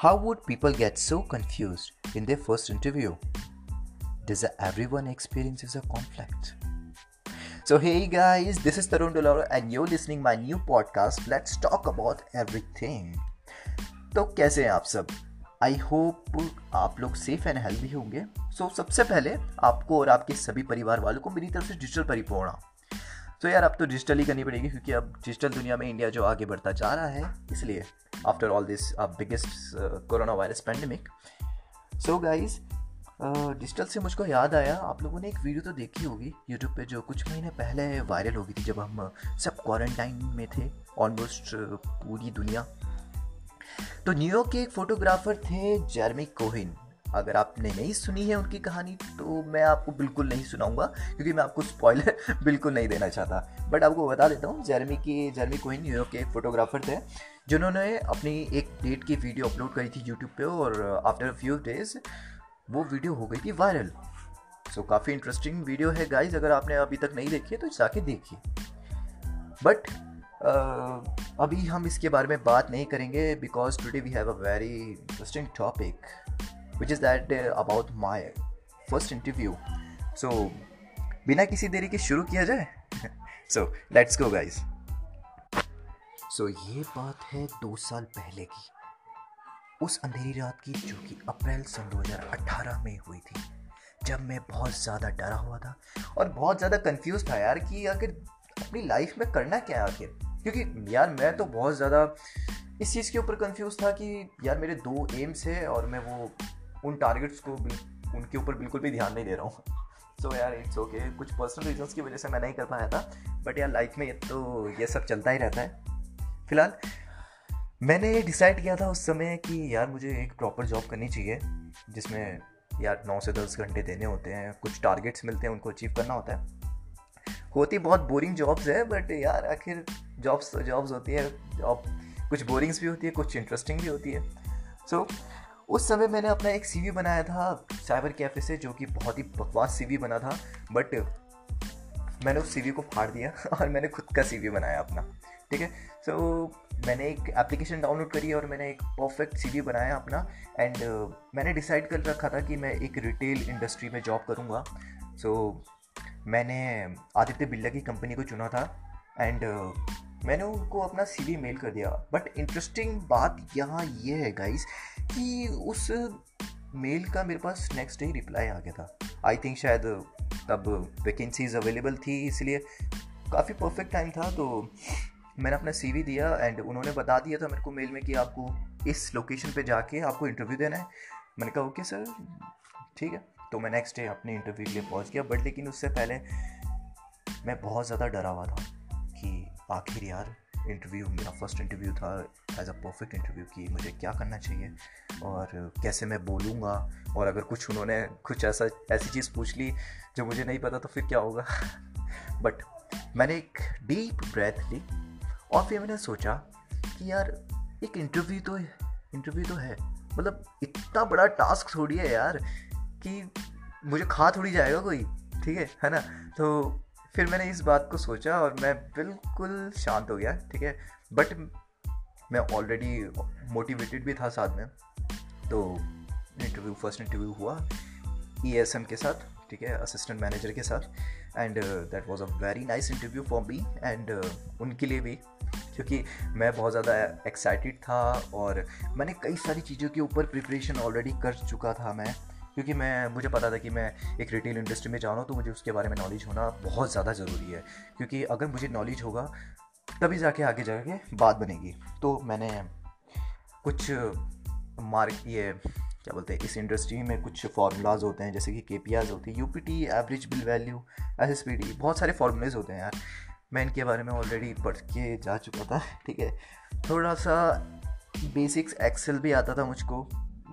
How would people get so confused in their first interview? Does everyone experiences a conflict? So hey guys, this is Tarun Dulal and you're listening my new podcast, Let's Talk About Everything. तो कैसे हैं आप सब? I hope आप लोग safe and healthy होंगे। सो सबसे पहले आपको और आपके सभी परिवार वालों को मेरी तरफ से डिजिटल परिपूर्ण। तो यार अब तो डिजिटल ही करनी पड़ेगी क्योंकि अब डिजिटल दुनिया में इंडिया जो आगे बढ़ता जा रहा है, इसलिए after all this biggest corona virus pandemic. So guys digital से मुझको याद आया, आप लोगों ने एक वीडियो तो देखी होगी यूट्यूब पे जो कुछ महीने पहले वायरल हो गई थी जब हम सब क्वारंटाइन में थे ऑलमोस्ट पूरी दुनिया। तो न्यूयॉर्क के एक फोटोग्राफर थे जेरेमी कोहेन। अगर आपने नहीं सुनी है उनकी कहानी तो मैं आपको बिल्कुल नहीं सुनाऊंगा क्योंकि मैं आपको स्पॉइलर बिल्कुल नहीं देना चाहता, बट आपको बता देता हूँ जेरेमी कोहेन न्यूयॉर्क के एक फोटोग्राफर थे जिन्होंने अपनी एक डेट की वीडियो अपलोड करी थी यूट्यूब पे और आफ्टर फ्यू डेज वो वीडियो हो गई थी वायरल। सो काफ़ी इंटरेस्टिंग वीडियो है गाइज, अगर आपने अभी तक नहीं देखी है तो जाके देखिए। बट अभी हम इसके बारे में बात नहीं करेंगे because today we have a very interesting topic which is that about my first interview. So बिना किसी देरी के शुरू किया जाए। So let's go guys. सो ये बात है 2 साल पहले की, उस अंधेरी रात की जो कि अप्रैल सन 2018 में हुई थी, जब मैं बहुत ज़्यादा डरा हुआ था और बहुत ज़्यादा कंफ्यूज था यार कि आखिर अपनी लाइफ में करना क्या है आखिर, क्योंकि यार मैं तो बहुत ज़्यादा इस चीज़ के ऊपर कंफ्यूज था कि यार मेरे 2 एम्स है और मैं वो उन टारगेट्स को उनके ऊपर बिल्कुल भी ध्यान नहीं दे रहा हूँ। सो यार इट्स ओके, कुछ पर्सनल रीजंस की वजह से मैं नहीं कर पाया था, बट यार लाइफ में तो ये सब चलता ही रहता है। फिलहाल मैंने डिसाइड किया था उस समय कि यार मुझे एक प्रॉपर जॉब करनी चाहिए जिसमें यार 9 से 10 घंटे देने होते हैं, कुछ टारगेट्स मिलते हैं उनको अचीव करना होता है। होती बहुत बोरिंग जॉब्स है बट यार आखिर जॉब्स होती है, जॉब कुछ बोरिंग्स भी होती है कुछ इंटरेस्टिंग भी होती है। सो उस समय मैंने अपना एक CV बनाया था साइबर कैफ़े से, जो कि बहुत ही बकवास CV बना था, बट मैंने उस CV को फाड़ दिया और मैंने खुद का CV बनाया अपना, ठीक है। सो मैंने एक एप्लीकेशन डाउनलोड करी और मैंने एक परफेक्ट CV बनाया अपना एंड मैंने डिसाइड कर रखा था कि मैं एक रिटेल इंडस्ट्री में जॉब करूँगा। सो मैंने आदित्य बिरला की कंपनी को चुना था एंड मैंने उनको अपना CV मेल कर दिया। बट इंटरेस्टिंग बात यहाँ ये है गाइस कि उस मेल का मेरे पास नेक्स्ट डे रिप्लाई आ गया था। आई थिंक शायद तब वैकेंसीज अवेलेबल थी इसलिए काफ़ी परफेक्ट टाइम था, तो मैंने अपना CV दिया एंड उन्होंने बता दिया था मेरे को मेल में कि आपको इस लोकेशन पे जाके आपको इंटरव्यू देना है। मैंने कहा ओके सर ठीक है। तो मैं नेक्स्ट डे अपने इंटरव्यू के लिए पहुंच गया, बट लेकिन उससे पहले मैं बहुत ज़्यादा डरा हुआ था कि आखिर यार इंटरव्यू मेरा फर्स्ट इंटरव्यू था एज अ परफेक्ट इंटरव्यू कि मुझे क्या करना चाहिए और कैसे मैं बोलूँगा, और अगर कुछ उन्होंने कुछ ऐसी चीज़ पूछ ली जो मुझे नहीं पता तो फिर क्या होगा। बट मैंने एक डीप ब्रेथ ली और फिर मैंने सोचा कि यार एक इंटरव्यू तो है, मतलब इतना बड़ा टास्क थोड़ी है यार कि मुझे खा थोड़ी जाएगा कोई, ठीक है ना। तो फिर मैंने इस बात को सोचा और मैं बिल्कुल शांत हो गया, ठीक है। बट मैं ऑलरेडी मोटिवेटेड भी था साथ में। तो फर्स्ट इंटरव्यू हुआ ESM के साथ, ठीक है, असिस्टेंट मैनेजर के साथ, and that was a very nice interview for me and उनके लिए भी, क्योंकि मैं बहुत ज़्यादा एक्साइटेड था और मैंने कई सारी चीज़ों के ऊपर प्रिपरेशन ऑलरेडी कर चुका था मैं, क्योंकि मुझे पता था कि मैं एक रिटेल इंडस्ट्री में जा रहा हूँ तो मुझे उसके बारे में नॉलेज होना बहुत ज़्यादा ज़रूरी है, क्योंकि अगर मुझे नॉलेज होगा तभी जाके आगे जाके बात बनेगी। तो मैंने कुछ इस इंडस्ट्री में कुछ फार्मूलाज होते हैं जैसे कि KPIs होती है, UPT, average bill value, SSPD, बहुत सारे फार्मूलेज होते हैं यार, मैं इनके बारे में ऑलरेडी पढ़ के जा चुका था, ठीक है। थोड़ा सा बेसिक्स एक्सेल भी आता था मुझको,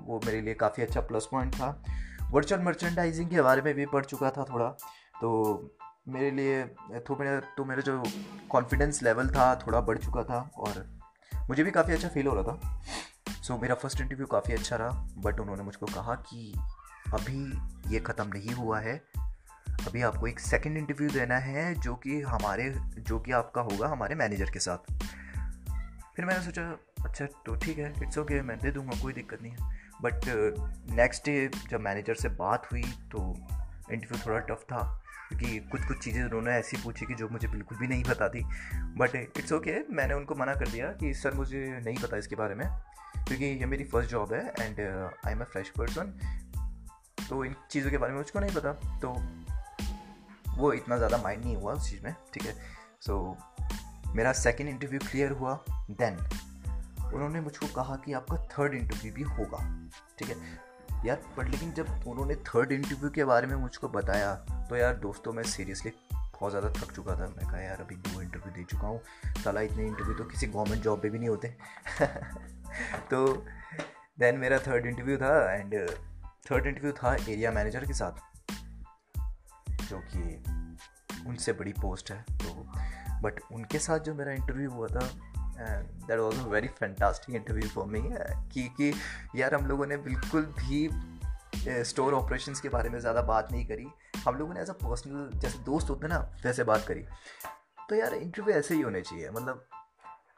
वो मेरे लिए काफ़ी अच्छा प्लस पॉइंट था। वर्चुअल मर्चेंडाइजिंग के बारे में भी पढ़ चुका था थोड़ा, तो मेरे लिए मेरा जो कॉन्फिडेंस लेवल था थोड़ा बढ़ चुका था और मुझे भी काफ़ी अच्छा फील हो रहा था। सो मेरा फर्स्ट इंटरव्यू काफ़ी अच्छा रहा, बट उन्होंने मुझको कहा कि अभी ये ख़त्म नहीं हुआ है, अभी आपको एक सेकेंड इंटरव्यू देना है जो कि आपका होगा हमारे मैनेजर के साथ। फिर मैंने सोचा अच्छा तो ठीक है, इट्स ओके, मैं दे दूँगा, कोई दिक्कत नहीं है। बट नेक्स्ट डे जब मैनेजर से बात हुई तो इंटरव्यू थोड़ा टफ था, क्योंकि कुछ चीज़ें उन्होंने ऐसी पूछी कि जो मुझे बिल्कुल भी नहीं पता थी। बट इट्स ओके, मैंने उनको मना कर दिया कि सर मुझे नहीं पता इसके बारे में, क्योंकि ये मेरी फर्स्ट जॉब है and I am a fresh person, तो इन चीज़ों के बारे में मुझको नहीं पता। तो वो इतना ज़्यादा माइंड नहीं हुआ उस चीज़ में, ठीक है। सो मेरा सेकेंड इंटरव्यू क्लियर हुआ। देन उन्होंने मुझको कहा कि आपका थर्ड इंटरव्यू भी होगा, ठीक है यार। बट लेकिन जब उन्होंने थर्ड इंटरव्यू के बारे में मुझको बताया तो यार दोस्तों मैं सीरियसली बहुत ज़्यादा थक चुका था। मैं कहा यार अभी 2 इंटरव्यू दे चुका हूँ, साला इतने इंटरव्यू तो किसी गवर्नमेंट जॉब पे भी नहीं होते। तो देन मेरा थर्ड इंटरव्यू था एंड थर्ड इंटरव्यू था एरिया मैनेजर के साथ, जो कि उनसे बड़ी पोस्ट है। तो बट उनके साथ जो मेरा इंटरव्यू हुआ था that was a very fantastic interview for me, कि यार हम लोगों ने बिल्कुल भी स्टोर ऑपरेशंस के बारे में ज़्यादा बात नहीं करी। हम लोगों ने ऐसा पर्सनल, जैसे दोस्त होते ना वैसे बात करी। तो यार इंटरव्यू ऐसे ही होने चाहिए, मतलब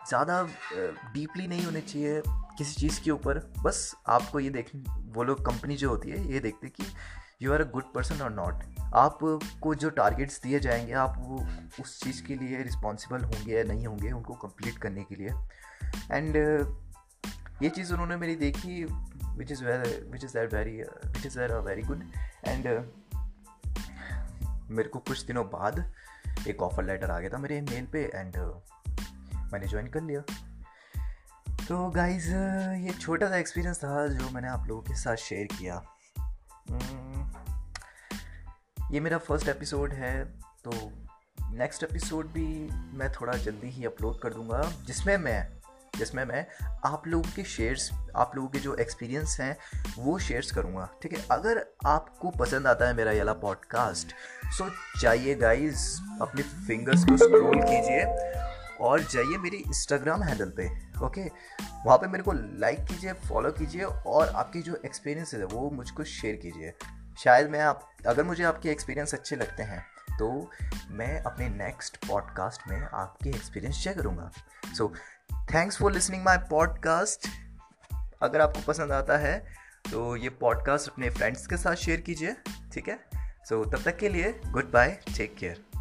ज़्यादा डीपली नहीं होने चाहिए किसी चीज़ के ऊपर। बस आपको ये देख, वो लोग कंपनी जो होती है ये देखते कि you are a good person और नॉट। आपको जो टारगेट्स दिए जाएंगे आप वो उस चीज़ के लिए रिस्पॉन्सिबल होंगे या नहीं होंगे उनको कंप्लीट करने के लिए। एंड ये चीज़ उन्होंने मेरी देखी, which is very good. And मेरे को कुछ दिनों बाद एक ऑफ़र लेटर आ गया था मेरे मेल पे एंड मैंने ज्वाइन कर लिया। तो गाइज़ ये छोटा सा एक्सपीरियंस था जो मैंने आप लोगों के साथ शेयर किया। ये मेरा फर्स्ट एपिसोड है, तो नेक्स्ट एपिसोड भी मैं थोड़ा जल्दी ही अपलोड कर दूंगा, जिसमें मैं आप लोगों के शेयर्स, आप लोगों के जो एक्सपीरियंस हैं वो शेयर्स करूंगा, ठीक है। अगर आपको पसंद आता है मेरा ये वाला पॉडकास्ट, सो जाइए गाइस अपने फिंगर्स को स्क्रॉल कीजिए और जाइए मेरे इंस्टाग्राम हैंडल पे, ओके। वहाँ पे मेरे को लाइक कीजिए, फॉलो कीजिए और आपकी जो एक्सपीरियंस है वो मुझको शेयर कीजिए। शायद अगर मुझे आपके एक्सपीरियंस अच्छे लगते हैं तो मैं अपने नेक्स्ट पॉडकास्ट में आपके एक्सपीरियंस शेयर करूँगा। So thanks for listening my podcast. अगर आपको पसंद आता है तो ये पॉडकास्ट अपने फ्रेंड्स के साथ शेयर कीजिए, ठीक है। सो तब तक के लिए गुड बाय, टेक केयर।